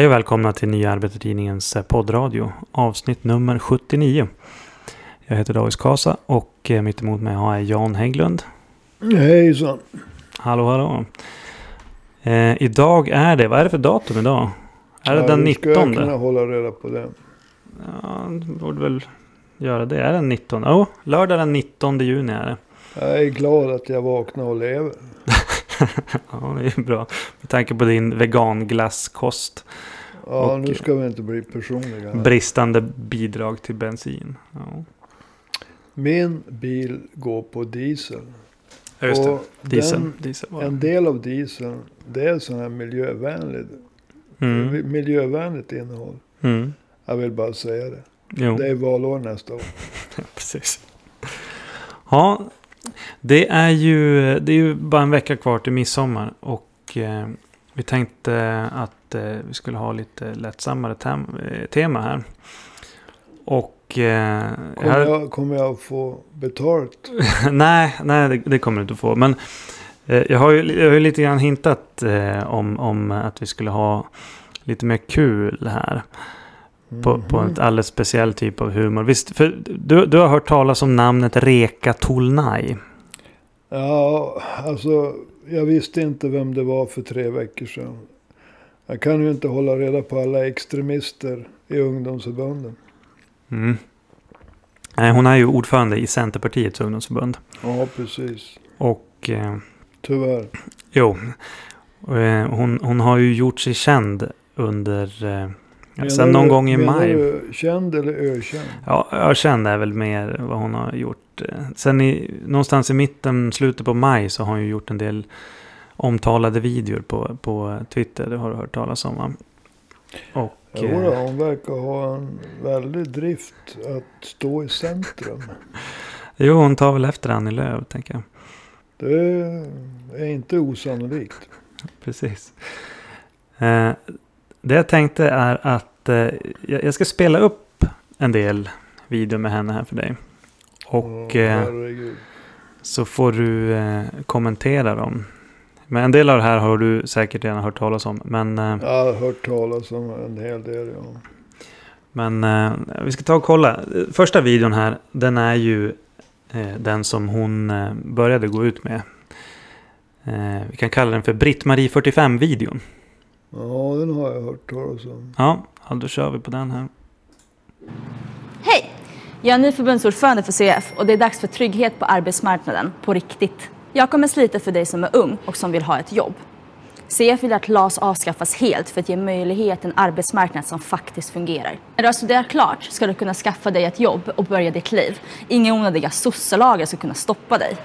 Hej och välkomna till Nya Arbetartidningens poddradio, avsnitt nummer 79. Jag heter David Kasa och mitt emot mig har jag Jan Hägglund. Hejsan. Hallå, hallå. Idag är det, vad är det för datum idag? Är det den 19? Ska jag kunna hålla reda på det? Ja, du borde väl göra det. Är det den 19? Jo, lördag den 19 juni är det. Jag är glad att jag vaknar och lever. Ja, det är bra. Med tanke på din veganglasskost. Ja, nu ska vi inte bli personliga. Bristande bidrag till bensin. Ja. Min bil går på diesel. Ja, just det. Diesel. En del av diesel, det är sån här miljövänligt innehåll. Mm. Jag vill bara säga det. Jo. Det är valår nästa år. Precis. Ja, det är ju bara en vecka kvar till midsommar och vi tänkte att vi skulle ha lite lättsammare tema här. Och kommer jag få betalt? nej, det kommer du inte få. Men jag har ju lite grann hintat om att vi skulle ha lite mer kul här. På en alldeles speciell typ av humor. Visst, för du har hört talas om namnet Réka Tolnai. Ja, alltså jag visste inte vem det var för 3 veckor sedan. Jag kan ju inte hålla reda på alla extremister i ungdomsförbunden. Mm. Hon är ju ordförande i Centerpartiets ungdomsförbund. Ja, precis. Och tyvärr. Jo, hon har ju gjort sig känd under... Sen någon gång i maj. Känd eller ökänd? Ja, ökänd är väl mer vad hon har gjort. Sen någonstans i mitten, slutet på maj, så har hon ju gjort en del omtalade videor på Twitter. Det har du hört talas om, va? Och, ja, hon verkar ha en väldig drift att stå i centrum. Jo, hon tar väl efter Anne Lööf, tänker jag. Det är inte osannolikt. Precis. Det jag tänkte är att jag ska spela upp en del video med henne här för dig. Och så får du kommentera dem. Men en del av det här har du säkert redan hört talas om. Men, jag har hört talas om en hel del, ja. Men vi ska ta och kolla. Första videon här, den är ju den som hon började gå ut med. Vi kan kalla den för Britt-Marie 45-videon. Ja, den har jag hört talas om. Ja, då kör vi på den här. Hej! Jag är ny förbundsordförande för CF och det är dags för trygghet på arbetsmarknaden, på riktigt. Jag kommer slita för dig som är ung och som vill ha ett jobb. CF vill att LAS avskaffas helt för att ge möjlighet en arbetsmarknad som faktiskt fungerar. När du har studerat klart ska du kunna skaffa dig ett jobb och börja ditt liv. Inga onödiga sosselagar ska kunna stoppa dig.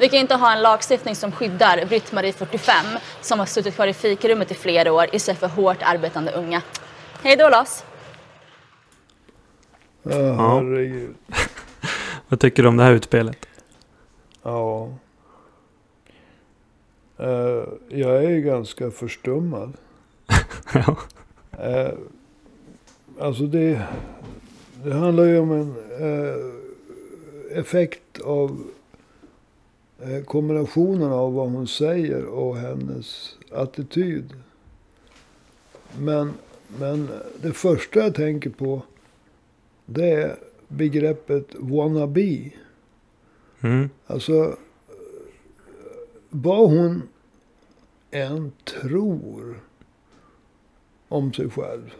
Vi kan inte ha en lagstiftning som skyddar Britt-Marie 45 som har suttit kvar i fikarummet i flera år istället för hårt arbetande unga. Hej då, Lars. Ja. Herregud. Vad tycker du om det här utspelet? Ja. Jag är ju ganska förstummad. Ja. Alltså det handlar ju om en effekt av kombinationen av vad hon säger och hennes attityd. Men det första jag tänker på, det är begreppet wannabe. Mm. Alltså, vad hon än tror om sig själv.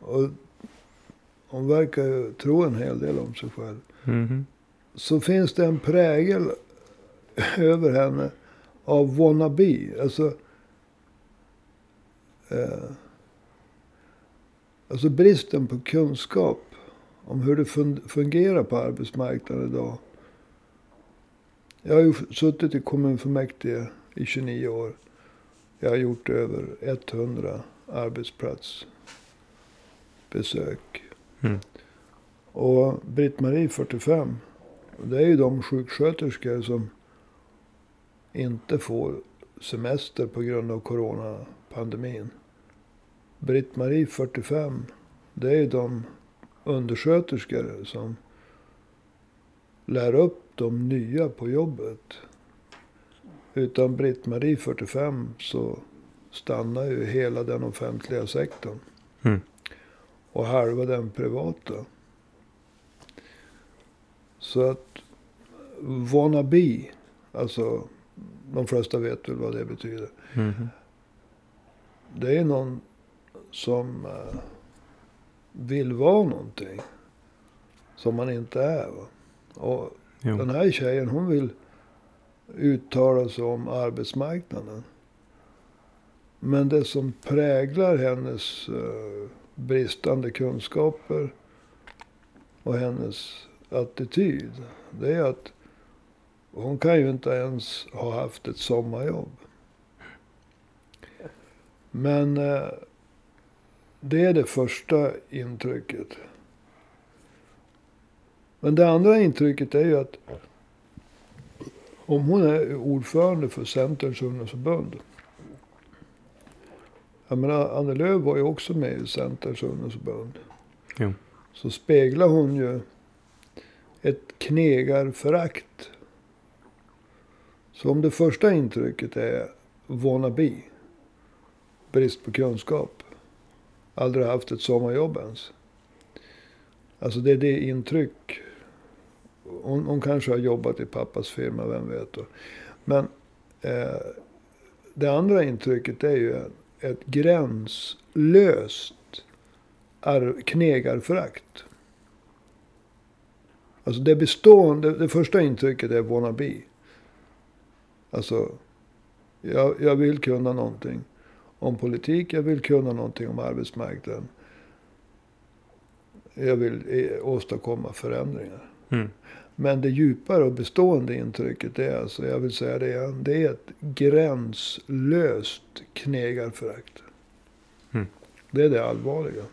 Och hon verkar ju tro en hel del om sig själv. Mm. Så finns det en prägel över henne av wannabe. Alltså bristen på kunskap om hur det fungerar på arbetsmarknaden idag. Jag har ju suttit i kommunfullmäktige i 29 år. Jag har gjort över 100 arbetsplatsbesök. Mm. Och Britt-Marie 45, det är ju de sjuksköterskor som inte får semester på grund av coronapandemin. Britt-Marie 45, det är de undersköterskor som lär upp de nya på jobbet. Utan Britt-Marie 45 så stannar ju hela den offentliga sektorn. Mm. Och halva den privata. Så att wannabe, alltså de flesta vet väl vad det betyder. Mm. Det är någon som vill vara någonting som man inte är. Va? Och jo. Den här tjejen, hon vill uttala sig om arbetsmarknaden. Men det som präglar hennes bristande kunskaper och hennes attityd, det är att hon kan ju inte ens ha haft ett sommarjobb. Men det är det första intrycket. Men det andra intrycket är ju att om hon är ordförande för Centerns ungdomsförbund. Jag menar, Anne Lööf var ju också med i Centerns ungdomsförbund. Ja. Så speglar hon ju ett knegarförakt. Så om det första intrycket är wannabe, brist på kunskap, aldrig haft ett sommarjobb ens. Alltså det är det intryck. Hon kanske har jobbat i pappas firma, vem vet då. Men det andra intrycket är ju ett gränslöst knegarförakt. Alltså det bestående, det första intrycket är wannabe. Alltså jag vill kunna någonting om politik, jag vill kunna någonting om arbetsmarknaden. Jag vill åstadkomma förändringar. Mm. Men det djupare och bestående intrycket är, alltså jag vill säga det igen, det är ett gränslöst knegarförakt. Mm. Det är det allvarliga.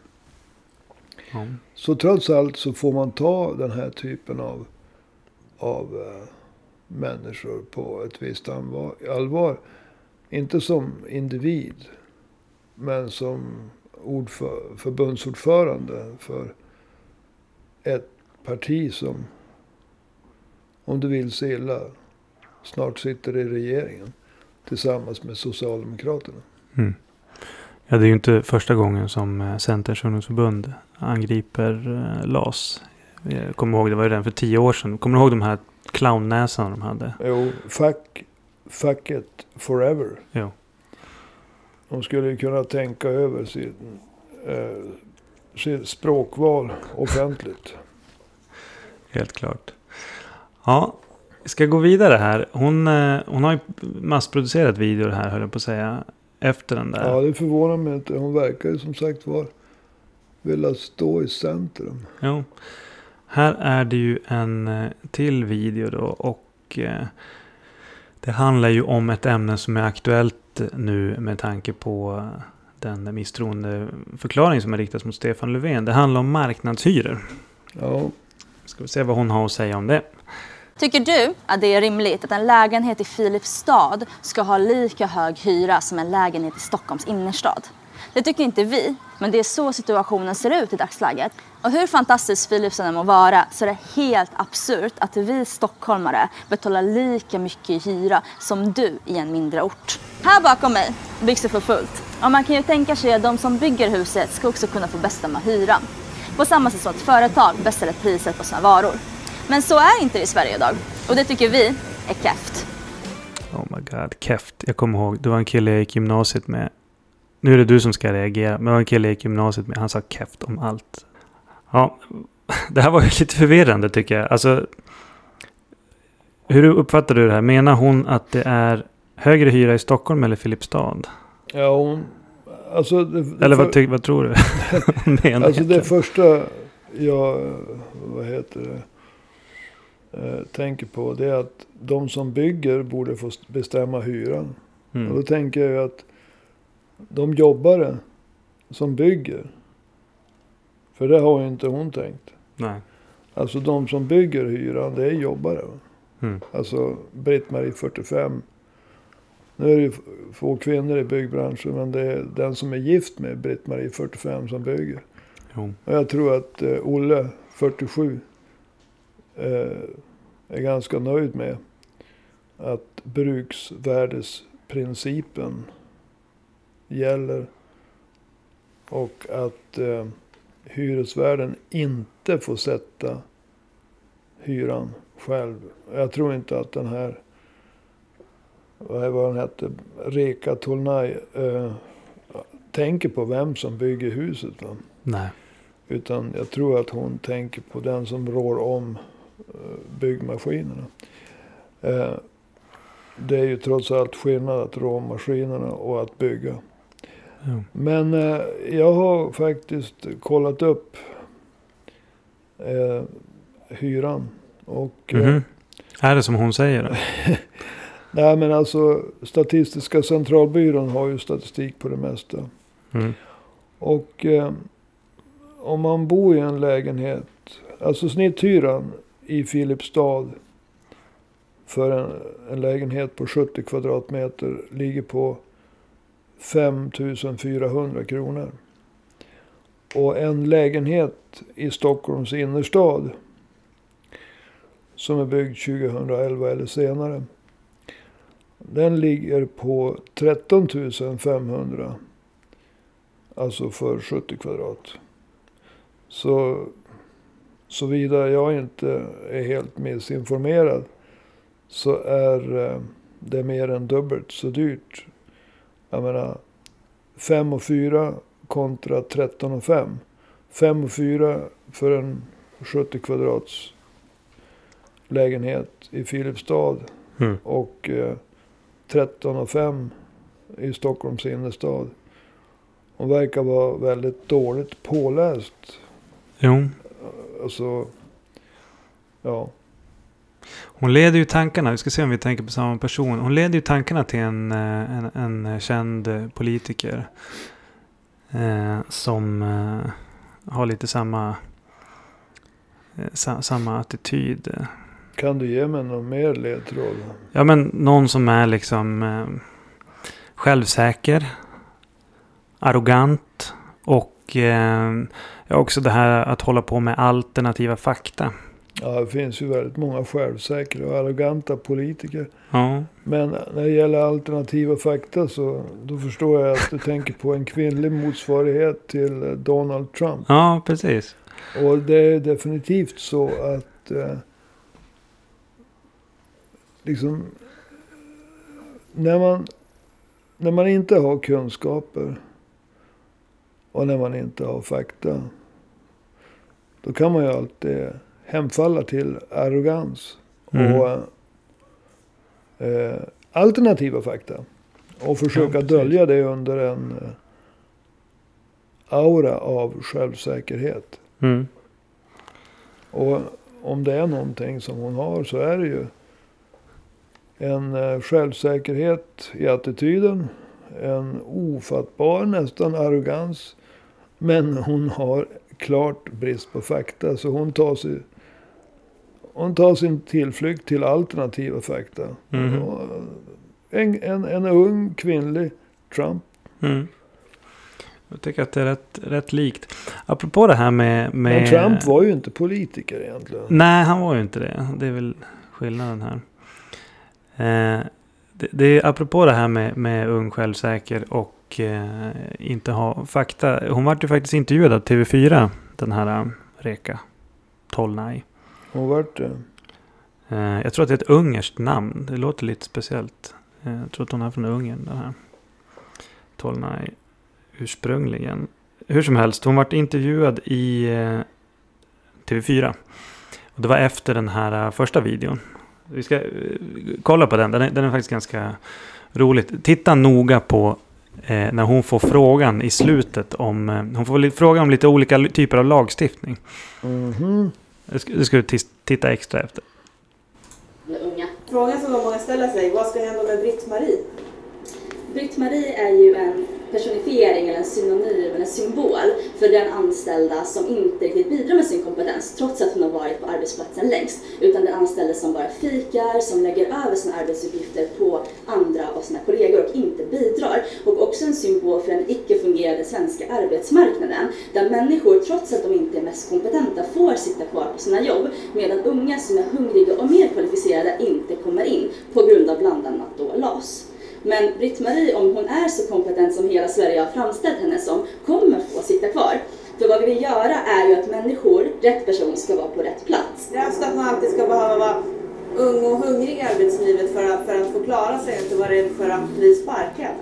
Mm. Så trots allt så får man ta den här typen av människor på ett visst allvar. Inte som individ, men som förbundsordförande för ett parti som, om du vill se illa, snart sitter i regeringen tillsammans med Socialdemokraterna. Mm. Ja, det är ju inte första gången som Centerns ungdomsförbund angriper LAS. Jag kommer ihåg, det var ju redan för 10 år sedan. Kommer du ihåg de här clownnäsarna de hade? Jo, fuck it forever. Jo. De skulle ju kunna tänka över sitt språkval offentligt. Helt klart. Ja, vi ska gå vidare här. Hon har ju massproducerat videor här, höll jag på att säga, efter den där. Ja, det förvånar mig inte. Hon verkar ju som sagt vilja stå i centrum. Jo. Här är det ju en till video då, och det handlar ju om ett ämne som är aktuellt nu med tanke på den misstroendeförklaring som är riktats mot Stefan Löfven. Det handlar om marknadshyror. Ja. Ska vi se vad hon har att säga om det. Tycker du att det är rimligt att en lägenhet i Filipstad ska ha lika hög hyra som en lägenhet i Stockholms innerstad? Det tycker inte vi, men det är så situationen ser ut i dagsläget. Och hur fantastiskt Filipstaden må vara, så är det helt absurt att vi stockholmare betalar lika mycket i hyra som du i en mindre ort. Här bakom mig byggs det för fullt. Och man kan ju tänka sig att de som bygger huset ska också kunna få bestämma hyran. På samma sätt som att företag beställer priset på sina varor. Men så är inte det i Sverige idag. Och det tycker vi är keft. Oh my god, keft. Jag kommer ihåg, det var en kille jag gick gymnasiet med. Nu är det du som ska reagera. Men det var en kille jag gick gymnasiet med. Han sa keft om allt. Ja, det här var ju lite förvirrande tycker jag. Alltså, hur uppfattar du det här? Menar hon att det är högre hyra i Stockholm eller Filipstad? Ja, hon... Alltså eller vad tror du? Menar alltså det första jag tänker på, det är att de som bygger borde få bestämma hyran. Mm. Och då tänker jag ju att de jobbare som bygger, för det har ju inte hon tänkt. Nej. Alltså de som bygger hyran, det är jobbare. Mm. Alltså Britt-Marie 45. Nu är det få kvinnor i byggbranschen, men det är den som är gift med Britt-Marie 45 som bygger. Jo. Och jag tror att Olle 47 är ganska nöjd med att bruksvärdesprincipen gäller och att hyresvärden inte får sätta hyran själv. Jag tror inte att den här, vad den hette, Réka Tolnai tänker på vem som bygger huset. Va? Nej. Utan jag tror att hon tänker på den som rår om byggmaskinerna. Det är ju trots allt skillnad att rå om maskinerna och att bygga. Mm. Men jag har faktiskt kollat upp hyran. Och, är det som hon säger då? Nej, men alltså Statistiska centralbyrån har ju statistik på det mesta. Mm. Och om man bor i en lägenhet, alltså snitthyran i Filipstad för en lägenhet på 70 kvadratmeter ligger på 5400 kronor. Och en lägenhet i Stockholms innerstad som är byggd 2011 eller senare, den ligger på 13 500, alltså för 70 kvadrat. Såvida jag inte är helt missinformerad så är det mer än dubbelt så dyrt. Jag menar 5,4 kontra 13,5. 5,4 för en 70 kvadrats lägenhet i Filipstad och 13,5 i Stockholms innerstad. Hon verkar vara väldigt dåligt påläst. Jo. Alltså, ja. Hon leder ju tankarna, vi ska se om vi tänker på samma person. Hon leder ju tankarna till en känd politiker som har lite samma attityd. Kan du ge mig någon mer ledtråd? Ja, men någon som är liksom självsäker, arrogant och också det här att hålla på med alternativa fakta. Ja, det finns ju väldigt många självsäkra och arroganta politiker. Ja. Men när det gäller alternativa fakta så då förstår jag att du tänker på en kvinnlig motsvarighet till Donald Trump. Ja, precis. Och det är definitivt så att liksom när man inte har kunskaper och när man inte har fakta, då kan man ju alltid hemfalla till arrogans och alternativa fakta. Och försöka dölja det under en aura av självsäkerhet. Mm. Och om det är någonting som hon har så är det ju en självsäkerhet i attityden. En ofattbar nästan arrogans. Men hon har klart brist på fakta. Så hon tar sin tillflykt till alternativa fakta. Mm. En ung kvinnlig Trump. Mm. Jag tycker att det är rätt likt. Apropå det här med... Men Trump var ju inte politiker egentligen. Nej, han var ju inte det. Det är väl skillnaden här. Det är apropå det här med ung, självsäker och inte ha fakta. Hon var ju faktiskt intervjuad av TV4, den här Réka Tolnai. Hon var det? Jag tror att det är ett ungerskt namn. Det låter lite speciellt. Jag tror att hon är från Ungern, den här Tolnai, ursprungligen. Hur som helst, hon var intervjuad i TV4. Och det var efter den här första videon. Vi ska kolla på den. Den är faktiskt ganska roligt. Titta noga på när hon får frågan i slutet om... hon får frågan om lite olika typer av lagstiftning. Mm-hmm. Det ska du titta extra efter. Frågan som många ställer sig, vad ska hända med Britt-Marie? Britt-Marie är ju en personifiering eller en synonym eller en symbol för den anställda som inte riktigt bidrar med sin kompetens trots att hon har varit på arbetsplatsen längst, utan den anställda som bara fikar, som lägger över sina arbetsuppgifter på andra av sina kollegor och inte bidrar, och också en symbol för den icke-fungerande svenska arbetsmarknaden där människor trots att de inte är mest kompetenta får sitta kvar på sina jobb medan unga som är hungriga och mer kvalificerade inte kommer in på grund av bland annat då LAS. Men Britt-Marie, om hon är så kompetent som hela Sverige har framställt henne som, kommer få sitta kvar. För vad vi vill göra är ju att människor, rätt person, ska vara på rätt plats. Det är alltså att man alltid ska behöva vara ung och hungrig i arbetslivet för att få klara sig, inte vara rädd för att bli sparkad.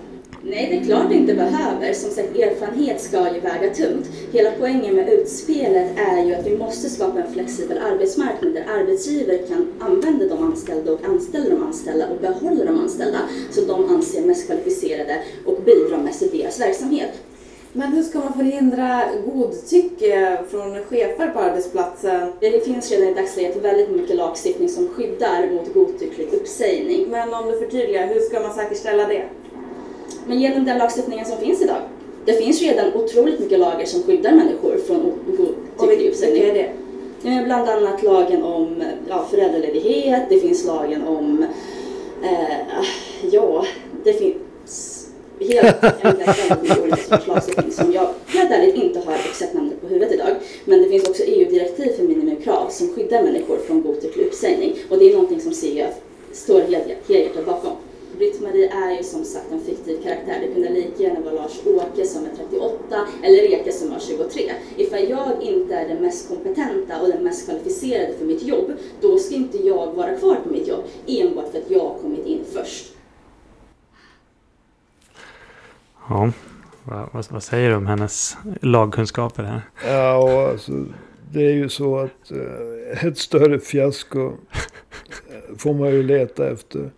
Nej, det är klart det inte behöver. Som sagt, erfarenhet ska ju väga tungt. Hela poängen med utspelet är ju att vi måste skapa en flexibel arbetsmarknad där arbetsgivare kan använda de anställda och anställa de anställda och behålla de anställda så de anser mest kvalificerade och bidrar mest till deras verksamhet. Men hur ska man förhindra godtycke från chefer på arbetsplatsen? Det finns redan i dagsläget väldigt mycket lagstiftning som skyddar mot godtycklig uppsägning. Men om du förtydligar, hur ska man säkerställa det? Men genom den lagstiftningen som finns idag. Det finns redan otroligt mycket lagar som skyddar människor från godtycklig uppsägning. Vilka är det? Bland annat lagen om föräldraledighet, det finns lagen om... det finns... Helt enkelt som jag helt ärligt inte har exakt namnet på huvudet idag. Men det finns också EU-direktiv för minimikrav som skyddar människor från godtycklig uppsägning. Och det är någonting som CF står helhjärtat bakom. Britt-Marie är ju som sagt en fiktiv karaktär. Det kunde lika gärna vara Lars Åke som är 38 eller Réka som är 23. Ifall jag inte är den mest kompetenta och den mest kvalificerade för mitt jobb, då ska inte jag vara kvar på mitt jobb enbart för att jag har kommit in först. Ja, vad säger du om hennes lagkunskaper här? Ja, alltså, det är ju så att ett större fiasko får man ju leta efter.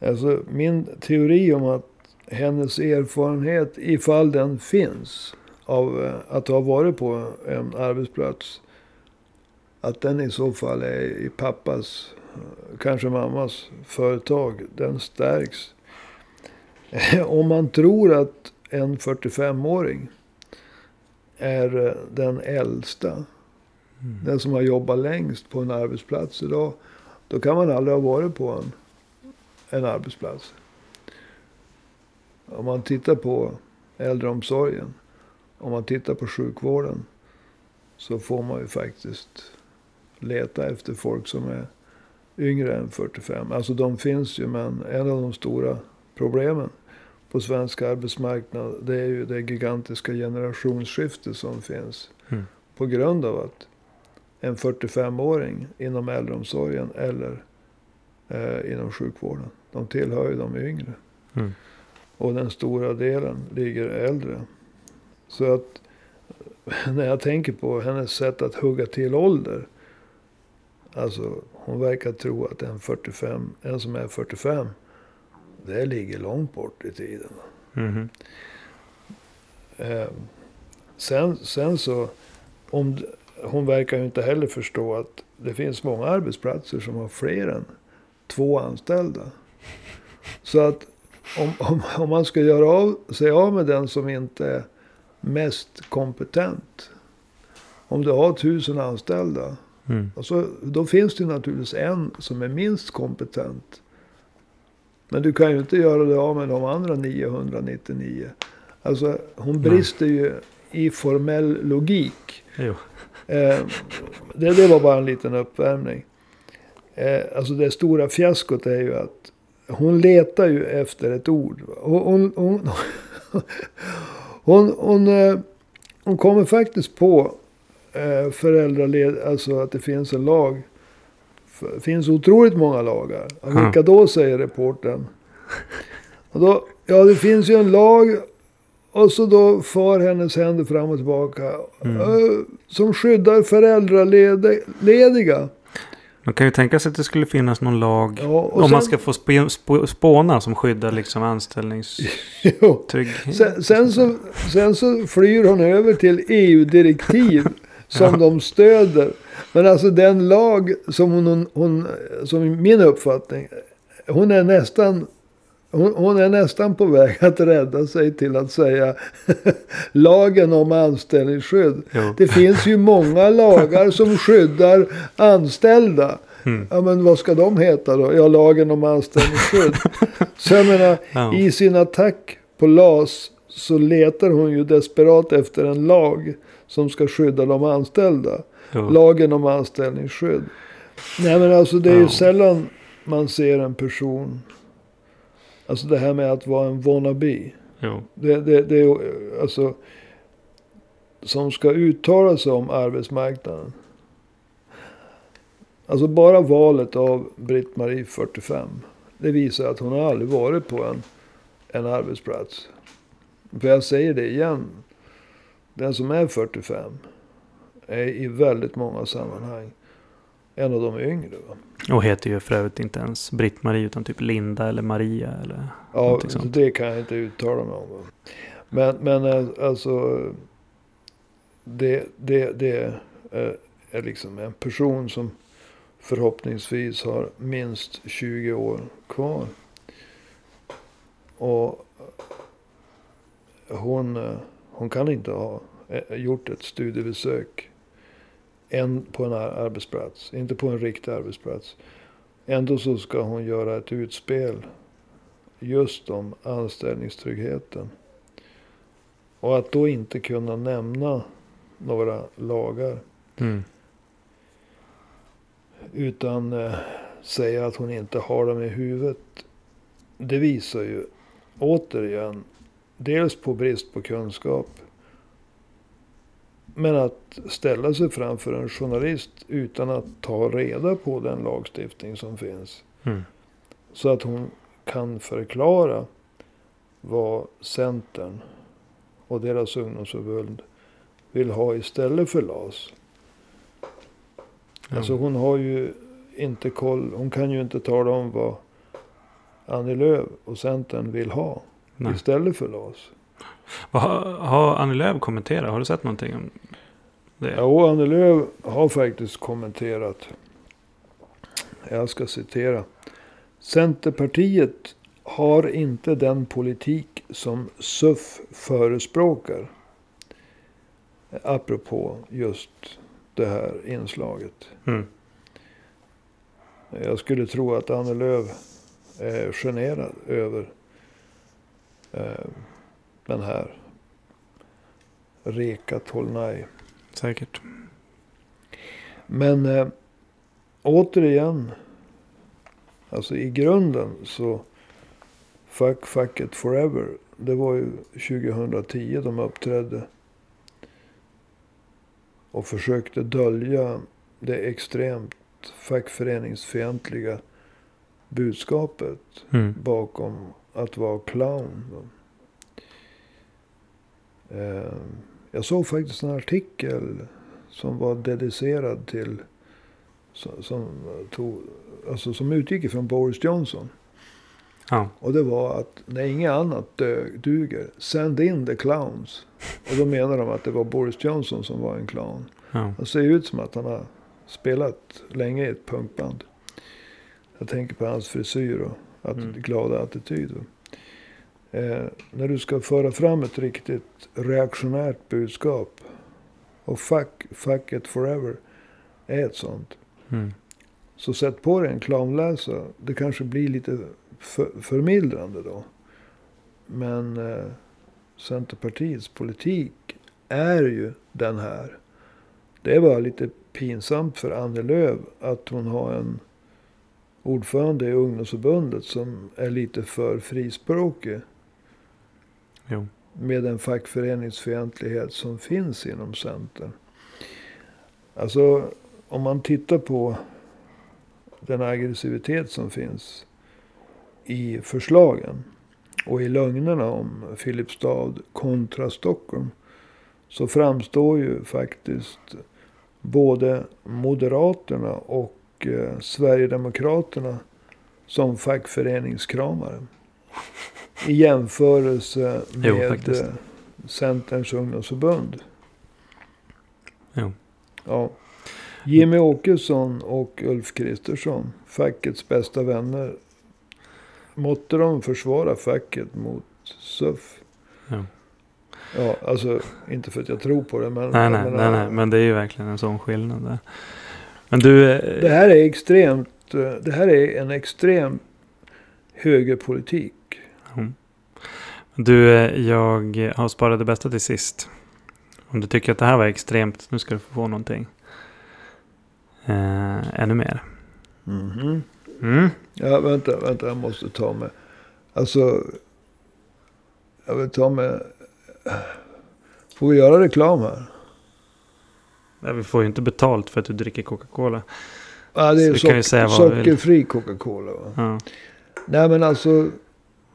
Alltså, min teori om att hennes erfarenhet, ifall den finns, av att ha varit på en arbetsplats, att den i så fall är i pappas, kanske mammas företag, den stärks. Om man tror att en 45-åring är den äldsta, den som har jobbat längst på en arbetsplats idag, då kan man aldrig ha varit på en arbetsplats. Om man tittar på äldreomsorgen, om man tittar på sjukvården, så får man ju faktiskt leta efter folk som är yngre än 45. Alltså de finns ju, men en av de stora problemen på svensk arbetsmarknad, det är ju det gigantiska generationsskifte som finns på grund av att en 45-åring inom äldreomsorgen eller inom sjukvården, de tillhör ju de yngre. Och den stora delen ligger äldre. Så att när jag tänker på hennes sätt att hugga till ålder, alltså hon verkar tro att en som är 45, det ligger långt bort i tiden. Mm-hmm. Sen så, hon verkar ju inte heller förstå att det finns många arbetsplatser som har fler än 2 anställda. Så att om man ska göra sig av med den som inte är mest kompetent. Om du har 1000 anställda, och så, då finns det naturligtvis en som är minst kompetent. Men du kan ju inte göra det av med de andra 999. Alltså hon brister ju i formell logik. Det var bara en liten uppvärmning. Alltså det stora fiaskot är ju att hon letar ju efter ett ord. Hon kommer faktiskt på alltså att det finns en lag. Det finns otroligt många lagar. Vilka då, säger reportern. Och då, det finns ju en lag, och så då far hennes händer fram och tillbaka som skyddar föräldralediga. Man kan ju tänka sig att det skulle finnas någon lag om man ska få spåna som skyddar liksom anställningstrygghet. Sen så flyr hon över till EU-direktiv som de stöder. Men alltså den lag som hon som min uppfattning, hon är nästan på väg att rädda sig till att säga lagen om anställningsskydd. Det finns ju många lagar som skyddar anställda. Ja, men vad ska de heta då? Ja, lagen om anställningsskydd. Så jag menar, i sin attack på LAS så letar hon ju desperat efter en lag som ska skydda de anställda. Lagen om anställningsskydd. Nej, men alltså det är ju sällan man ser en person Alltså det här med att vara en wannabe. Jo. Det är alltså som ska uttala sig om arbetsmarknaden. Alltså bara valet av Britt-Marie 45. Det visar att hon har aldrig varit på en arbetsplats. För jag säger det igen. Den som är 45 är i väldigt många sammanhang en av de yngre. Va? Och heter ju för övrigt inte ens Britt-Marie utan typ Linda eller Maria. Eller ja, det kan jag inte uttala mig om. Va? Men alltså det är liksom en person som förhoppningsvis har minst 20 år kvar. Och hon kan inte ha gjort ett studiebesök på en arbetsplats, inte på en riktig arbetsplats. Ändå så ska hon göra ett utspel just om anställningstryggheten. Och att då inte kunna nämna några lagar. Mm. Utan säga att hon inte har dem i huvudet. Det visar ju återigen dels på brist på kunskap, men att ställa sig framför en journalist utan att ta reda på den lagstiftning som finns. Mm. Så att hon kan förklara vad Centern och deras ungdomsförbund vill ha istället för LAS. Mm. Alltså hon har ju inte koll. Hon kan ju inte tala om vad Anne Lööf och Centern vill ha. Nej. Istället för LAS. Har Anne Lööf kommenterat? Har du sett någonting om det? Ja, Anne Lööf har faktiskt kommenterat. Jag ska citera. Centerpartiet har inte den politik som SUF förespråkar. Apropå just det här inslaget. Mm. Jag skulle tro att Anne Lööf är generad över den här Réka Tolnai. Säkert. Men återigen, alltså i grunden så fuck it forever. Det var ju 2010 de uppträdde och försökte dölja det extremt fackföreningsfientliga budskapet bakom att vara clown. Jag såg faktiskt en artikel som var dedicerad till som utgick från Boris Johnson. Ja. Och det var att när inget annat duger, send in the clowns. Och då menar de att det var Boris Johnson som var en clown. Ja. Han ser ut som att han har spelat länge i ett punkband. Jag tänker på hans frisyr och glada attityd. När du ska föra fram ett riktigt reaktionärt budskap, och fuck it forever är ett sånt. Mm. Så sätt på dig en clownläsare. Det kanske blir lite förmildrande då. Men Centerpartiets politik är ju den här. Det var lite pinsamt för Anne Lööf att hon har en ordförande i ungdomsförbundet som är lite för frispråkig. Jo. Med den fackföreningsfientlighet som finns inom Centern. Alltså om man tittar på den aggressivitet som finns i förslagen och i lögnerna om Filipstad kontra Stockholm, så framstår ju faktiskt både Moderaterna och Sverigedemokraterna som fackföreningskramare i jämförelse med Centerns ungdomsförbund. Jo. Ja. Jimmy Åkesson och Ulf Kristersson, fackets bästa vänner. Måtte de försvara facket mot SUF. Ja. Ja, alltså inte för att jag tror på det, men nej, men det är ju verkligen en sån skillnad där. Men det här är en extrem högerpolitik. Mm. Du, jag har sparat det bästa till sist. Om du tycker att det här var extremt, nu ska du få någonting ännu mer. Mm-hmm. Mm. Ja, vänta, jag måste ta mig Alltså, jag vill ta med... Får vi göra reklam här? Nej, vi får ju inte betalt för att du dricker Coca-Cola. Ja, det är sockerfri Coca-Cola. Va? Ja. Nej, men alltså...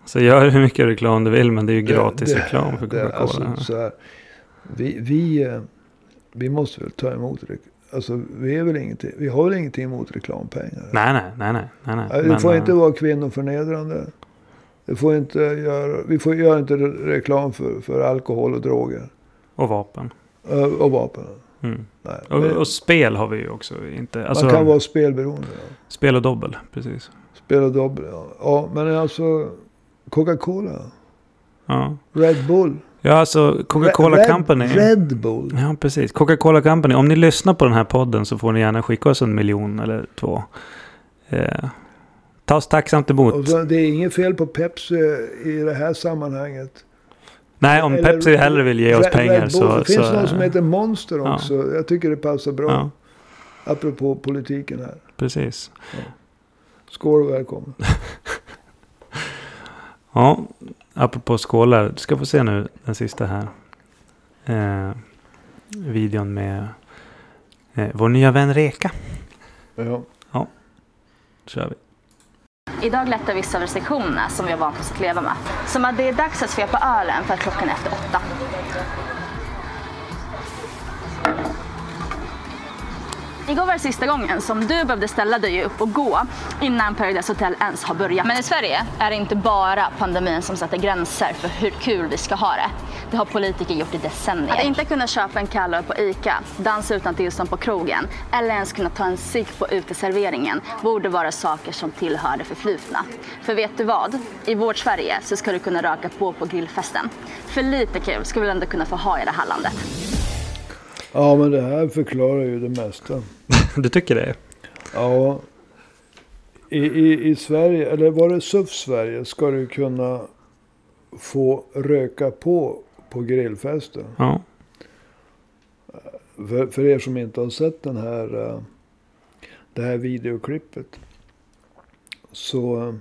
Så gör hur mycket reklam du vill, men det är ju gratis reklam för Coca-Cola. Alltså, så här, vi måste väl ta emot reklam. Alltså, vi har väl ingenting emot reklampengar. Nej. Det får inte vara kvinnoförnedrande. Det får inte göra, vi får göra inte reklam för alkohol och droger. Och vapen. Mm. Nej, och spel har vi ju också inte. Alltså, man kan vara spelberoende. Ja. Spel och dobbel, precis. Spel och dobbel, ja. Ja, men alltså Coca-Cola. Ja. Red Bull. Ja, alltså Coca-Cola Company. Red Bull. Ja, precis. Coca-Cola Company. Om ni lyssnar på den här podden så får ni gärna skicka oss 1 miljon eller 2. Ta oss tacksamt emot. Så, det är inget fel på Pepsi i det här sammanhanget. Nej, om eller, Pepsi hellre vill ge oss pengar Red Bull, så... Det finns någon som heter Monster också. Ja. Jag tycker det passar bra. Ja. Apropå politiken här. Precis. Ja. Skål och välkommen. Ja, apropå skålar. Du ska få se nu den sista här. Videon med vår nya vän Réka. Ja. Ja, kör vi. Idag lättar vissa av restriktionerna som vi har vant oss att leva med. Som att det är dags att svepa ölen för att klockan är efter 8. Igår var det sista gången som du behövde ställa dig upp och gå innan Paradise hotell ens har börjat. Men i Sverige är det inte bara pandemin som sätter gränser för hur kul vi ska ha det. Det har politiker gjort i decennier. Att inte kunna köpa en kallare på Ica, dansa utan tillstånd på krogen eller ens kunna ta en cigg på uteserveringen borde vara saker som tillhör det förflutna. För vet du vad? I vårt Sverige så ska du kunna röka på grillfesten. För lite kul ska vi ändå kunna få ha i det här landet. Ja, men det här förklarar ju det mesta. Du tycker det? Ja. I Sverige, eller var det SUF Sverige, ska du kunna få röka på grillfesten. Ja. För er som inte har sett det här videoklippet så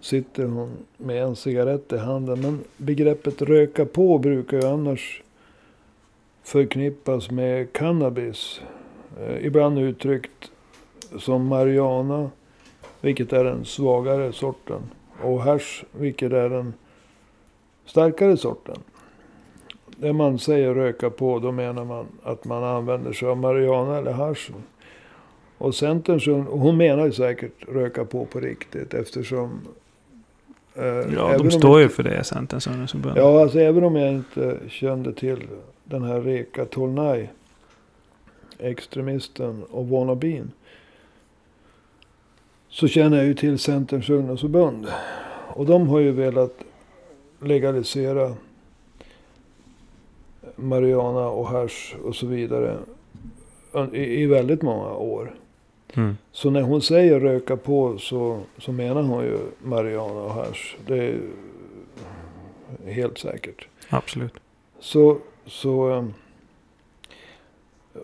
sitter hon med en cigarett i handen. Men begreppet röka på brukar ju annars förknippas med cannabis, ibland uttryckt som marijuana, vilket är den svagare sorten, och hasch, vilket är den starkare sorten. När man säger röka på, då menar man att man använder sig av marijuana eller hasch. Och Centern, hon menar ju säkert röka på riktigt, eftersom ja, de står ju för det, Centern. Ja, alltså även om jag inte kände till den här Réka Tolnai, extremisten och wannabin, så känner jag ju till Centerns ungdomsförbund. Och de har ju velat legalisera marijuana och hasch och så vidare i väldigt många år. Mm. Så när hon säger röka på så menar hon ju marijuana och hasch. Det är helt säkert. Absolut. Så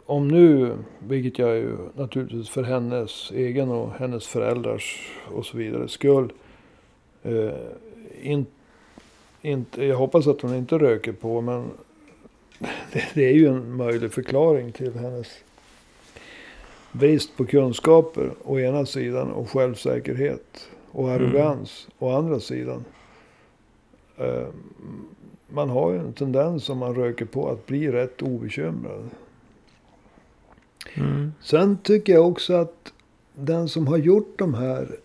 om nu, vilket jag ju naturligtvis för hennes egen och hennes föräldrars och så vidare skull, jag hoppas att hon inte röker på, men det är ju en möjlig förklaring till hennes brist på kunskaper å ena sidan och självsäkerhet och arrogans å andra sidan. Man har ju en tendens, om man röker på, att bli rätt obekymrad. Mm. Sen tycker jag också att den som har gjort de här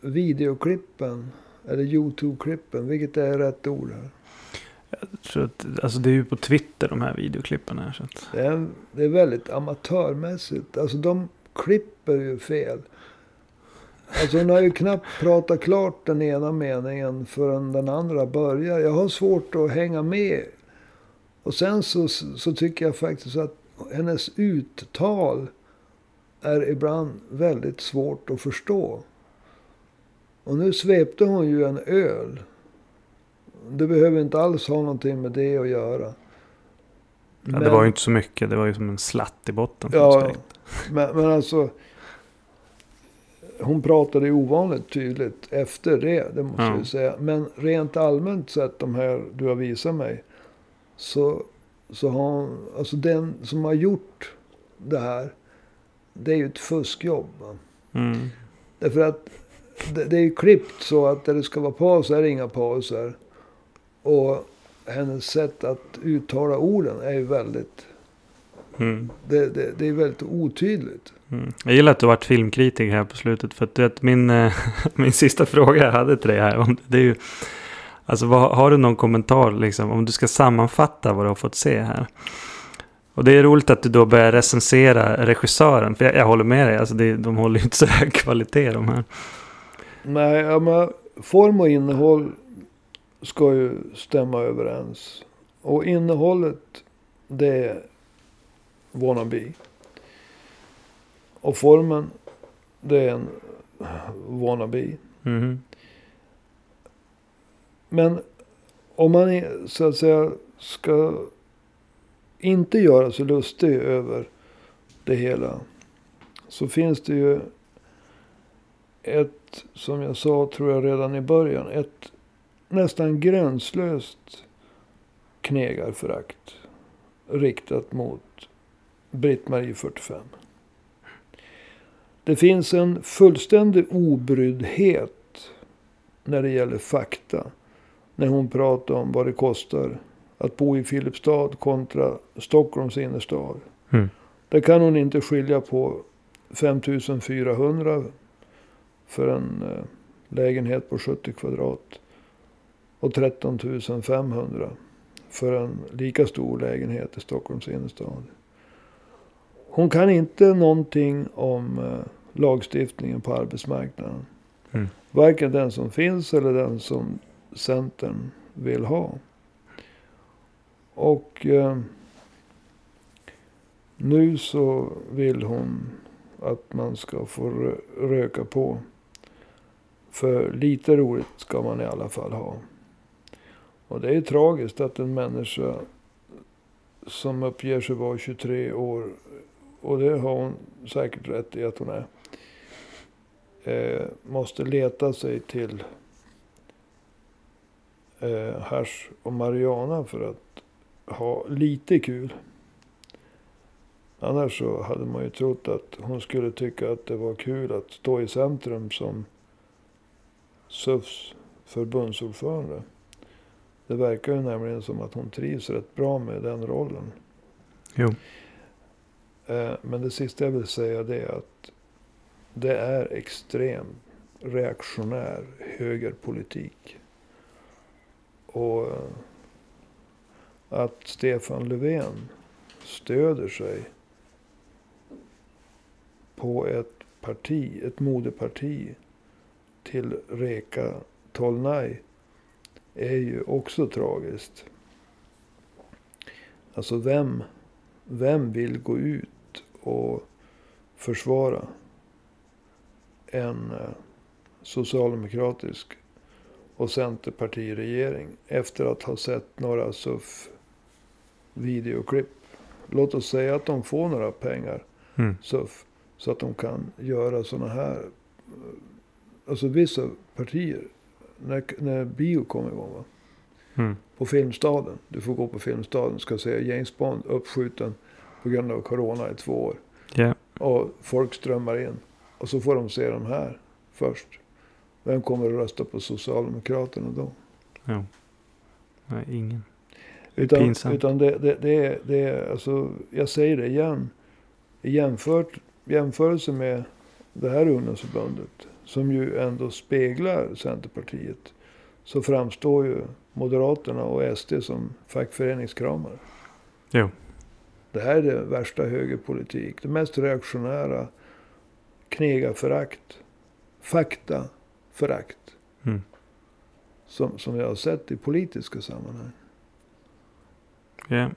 videoklippen eller YouTube-klippen, vilket är rätt ord här. Jag tror att, alltså det är ju på Twitter de här videoklippen här. Så att... det är väldigt amatörmässigt. Alltså de klipper ju fel. Alltså hon har ju knappt pratat klart den ena meningen förrän den andra börjar. Jag har svårt att hänga med. Och sen så tycker jag faktiskt att hennes uttal är ibland väldigt svårt att förstå. Och nu svepte hon ju en öl. Det behöver inte alls ha någonting med det att göra. Men, det var ju inte så mycket. Det var ju som en slatt i botten. Ja, men alltså... hon pratade ovanligt tydligt efter det, det måste jag säga. Men rent allmänt sett, de här du har visat mig, så har hon, alltså den som har gjort det här, det är ju ett fuskjobb. Mm. Därför att det är ju klippt så att det ska vara pauser, inga pauser. Och hennes sätt att uttala orden är ju väldigt... Det är väldigt otydligt. Jag gillar att du har varit filmkritiker här på slutet, för att du vet, min sista fråga jag hade till dig här, det är ju, alltså, har du någon kommentar liksom, om du ska sammanfatta vad du har fått se här? Och det är roligt att du då börjar recensera regissören, för jag håller med dig, alltså de håller ju inte så hög kvalitet de här. Nej, ja, men form och innehåll ska ju stämma överens, och innehållet, det är wannabe. Och formen, det är en wannabe. Mm. Men om man så att säga ska inte göra sig lustig över det hela, så finns det ju ett, som jag sa tror jag redan i början, ett nästan gränslöst knegarförakt riktat mot Britt-Marie 45. Det finns en fullständig obryddhet när det gäller fakta. När hon pratar om vad det kostar att bo i Filipstad kontra Stockholms innerstad. Mm. Där kan hon inte skilja på 5400 för en lägenhet på 70 kvadrat och 13 500 för en lika stor lägenhet i Stockholms innerstad. Hon kan inte någonting om lagstiftningen på arbetsmarknaden. Mm. Varken den som finns eller den som Centern vill ha. Och nu så vill hon att man ska få röka på. För lite roligt ska man i alla fall ha. Och det är tragiskt att en människa som uppger sig vara 23 år, och det har hon säkert rätt i att hon är, måste leta sig till hasch och marijuana för att ha lite kul. Annars så hade man ju trott att hon skulle tycka att det var kul att stå i centrum som SUFs förbundsordförande. Det verkar ju nämligen som att hon trivs rätt bra med den rollen. Jo. Men det sista jag vill säga, det är att det är extrem reaktionär högerpolitik. Och att Stefan Löfven stöder sig på ett moderparti till Réka Tolnai är ju också tragiskt. Alltså vem vill gå ut och försvara en socialdemokratisk och centerpartiregering efter att ha sett några SUF-videoklipp? Låt oss säga att de får några pengar, SUF, så att de kan göra såna här... Alltså vissa partier, när bio kommer igång, va? Mm. På Filmstaden, du får gå på Filmstaden, ska se James Bond uppskjuten på grund av corona i 2 år. Yeah. Och folk strömmar in, och så får de se de här först. Vem kommer att rösta på Socialdemokraterna då? Ja. Nej, ingen. Utan det är, alltså, jag säger det igen, jämförelse med det här ungdomsförbundet, som ju ändå speglar Centerpartiet, så framstår ju Moderaterna och SD som fackföreningskramare. Jo. Det här är det värsta högerpolitik. Det mest reaktionära knegarförakt, faktaförakt, som jag har sett i politiska sammanhang. Yeah.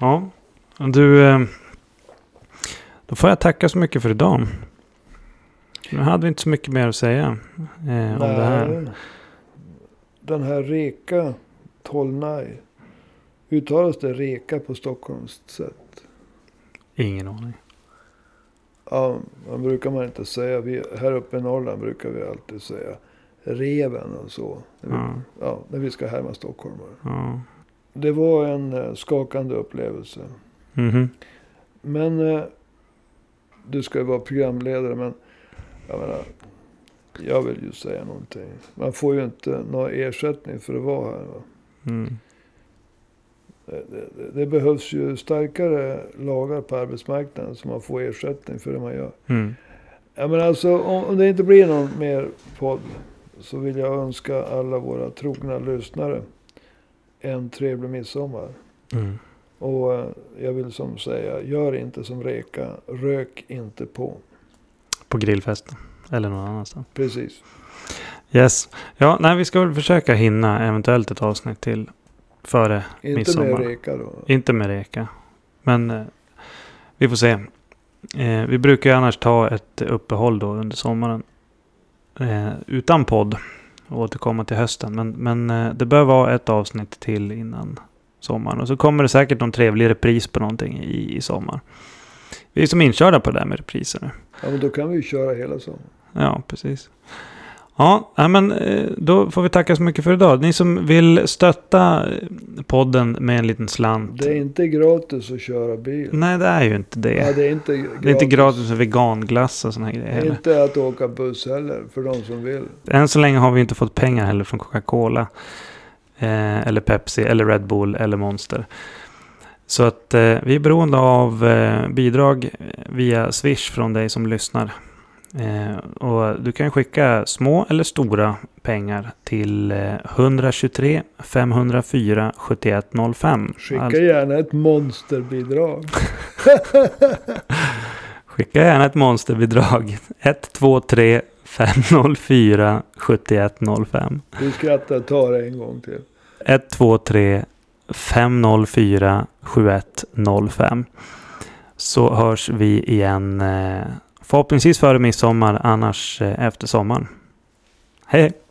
Ja. Du, då får jag tacka så mycket för idag. Nu hade vi inte så mycket mer att säga om det här. Den här Réka Tolnai, uttalas det Reka på Stockholms sätt? Ingen aning. Ja, man brukar man inte säga. Här uppe i Norrland brukar vi alltid säga reven och så. När vi ska härma stockholmare. Ja. Det var en skakande upplevelse. Mm-hmm. Men du ska ju vara programledare, men jag menar, jag vill ju säga någonting. Man får ju inte någon ersättning för att vara här. Va? Mm. Det behövs ju starkare lagar på arbetsmarknaden så man får ersättning för det man gör. Mm. Ja, men alltså, om det inte blir någon mer podd så vill jag önska alla våra trogna lyssnare en trevlig midsommar. Mm. Och jag vill som säga, gör inte som Reka, rök inte på. På grillfesten eller någon annanstans. Precis. Yes. Ja, nej, vi ska väl försöka hinna eventuellt ett avsnitt till före midsommar. Inte med Reka då? Inte med Reka. Men vi får se. Vi brukar ju annars ta ett uppehåll då under sommaren. Utan podd och återkomma till hösten. Men det bör vara ett avsnitt till innan sommaren. Och så kommer det säkert någon trevlig repris på någonting i sommar. Vi är som inkörda på det där med repriser nu. Ja, men då kan vi ju köra hela sommaren. Ja, precis. Ja, men då får vi tacka så mycket för idag. Ni som vill stötta podden med en liten slant. Det är inte gratis att köra bil. Nej, det är ju inte det. Ja, det är inte gratis att veganglass och såna här grejer. Det är inte att åka buss heller för de som vill. Än så länge har vi inte fått pengar heller från Coca-Cola. Eller Pepsi, eller Red Bull, eller Monster. Så att vi är beroende av bidrag via Swish från dig som lyssnar. Och du kan skicka små eller stora pengar till 123 504 7105. Skicka gärna ett monsterbidrag. Skicka gärna ett monsterbidrag. 123 504 7105. Du skrattar, ta det en gång till. 123 504 7105. Så hörs vi igen. Förhoppningsvis före midsommar, annars efter sommaren. Hej!